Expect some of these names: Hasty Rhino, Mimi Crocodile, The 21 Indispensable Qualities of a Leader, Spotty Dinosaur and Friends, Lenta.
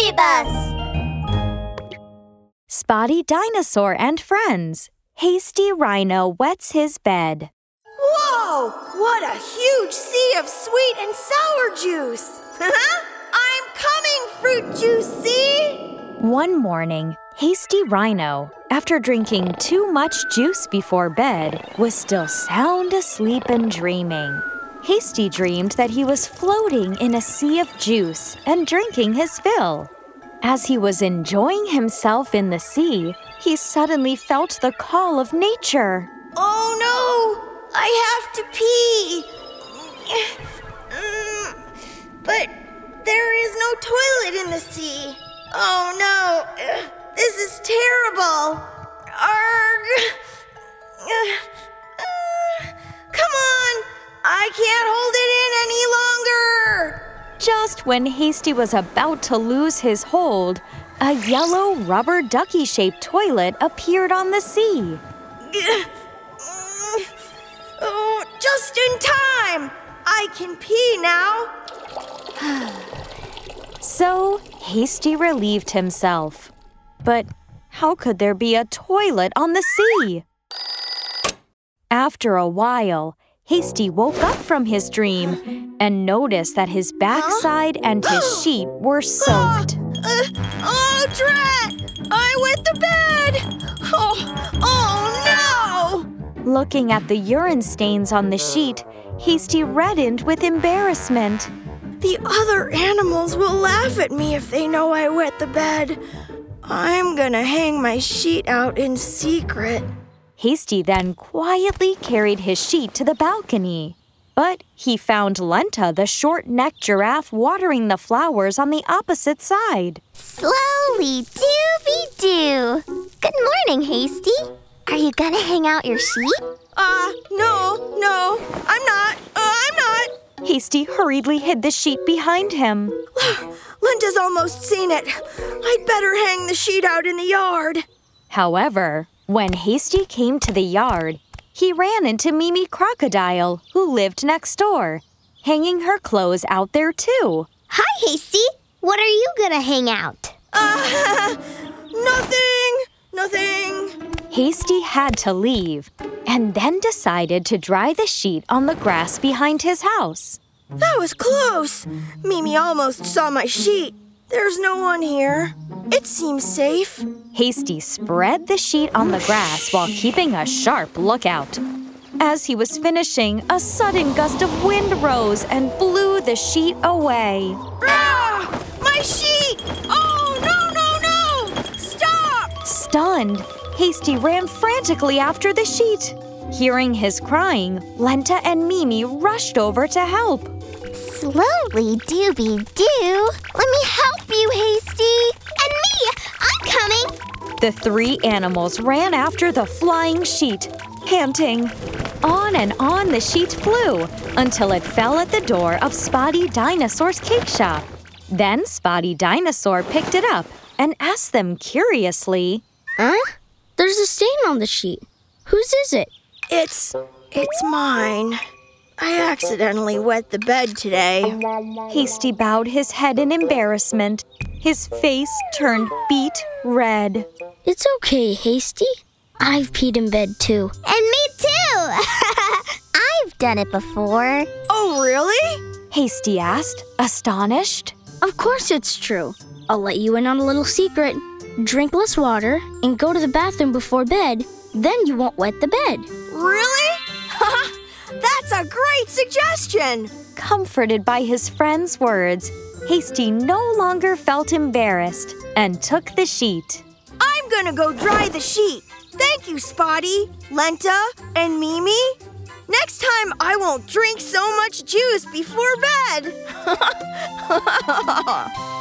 Zombie Bus! Spotty Dinosaur and Friends. Hasty Rhino wets his bed. Whoa! What a huge sea of sweet and sour juice! I'm coming, fruit juice, see? One morning, Hasty Rhino, after drinking too much juice before bed, was still sound asleep and dreaming. Hasty dreamed that he was floating in a sea of juice and drinking his fill. As he was enjoying himself in the sea, he suddenly felt the call of nature. Oh no! I have to pee! But there is no toilet in the sea. Oh no! This is terrible! Arrgh! Come on! I can't hold it in any longer! Just when Hasty was about to lose his hold, a yellow rubber ducky-shaped toilet appeared on the sea. Oh, just in time! I can pee now. So Hasty relieved himself. But how could there be a toilet on the sea? After a while, Hasty woke up from his dream and noticed that his backside and his sheet were soaked. Oh, drat! I wet the bed! Oh no! Looking at the urine stains on the sheet, Hasty reddened with embarrassment. The other animals will laugh at me if they know I wet the bed. I'm gonna hang my sheet out in secret. Hasty then quietly carried his sheet to the balcony. But he found Lenta, the short-necked giraffe, watering the flowers on the opposite side. Slowly dooby-doo. Good morning, Hasty. Are you gonna hang out your sheet? No, I'm not. Hasty hurriedly hid the sheet behind him. Lenta's almost seen it. I'd better hang the sheet out in the yard. However, when Hasty came to the yard, he ran into Mimi Crocodile, who lived next door, hanging her clothes out there too. Hi, Hasty. What are you gonna hang out? Nothing. Hasty had to leave, and then decided to dry the sheet on the grass behind his house. That was close. Mimi almost saw my sheet. There's no one here. It seems safe. Hasty spread the sheet on the grass while keeping a sharp lookout. As he was finishing, a sudden gust of wind rose and blew the sheet away. Ah! My sheet! Oh, no! Stop! Stunned, Hasty ran frantically after the sheet. Hearing his crying, Lenta and Mimi rushed over to help. Slowly dooby-doo. Let me help you, Hasty. And me, I'm coming. The three animals ran after the flying sheet, panting. On and on the sheet flew until it fell at the door of Spotty Dinosaur's cake shop. Then Spotty Dinosaur picked it up and asked them curiously, There's a stain on the sheet. Whose is it? It's mine. I accidentally wet the bed today. Hasty bowed his head in embarrassment. His face turned beet red. It's okay, Hasty. I've peed in bed too. And me too! I've done it before. Oh, really? Hasty asked, astonished. Of course it's true. I'll let you in on a little secret. Drink less water and go to the bathroom before bed. Then you won't wet the bed. Really? That's a great suggestion! Comforted by his friend's words, Hasty no longer felt embarrassed and took the sheet. I'm gonna go dry the sheet. Thank you, Spotty, Lenta, and Mimi. Next time, I won't drink so much juice before bed.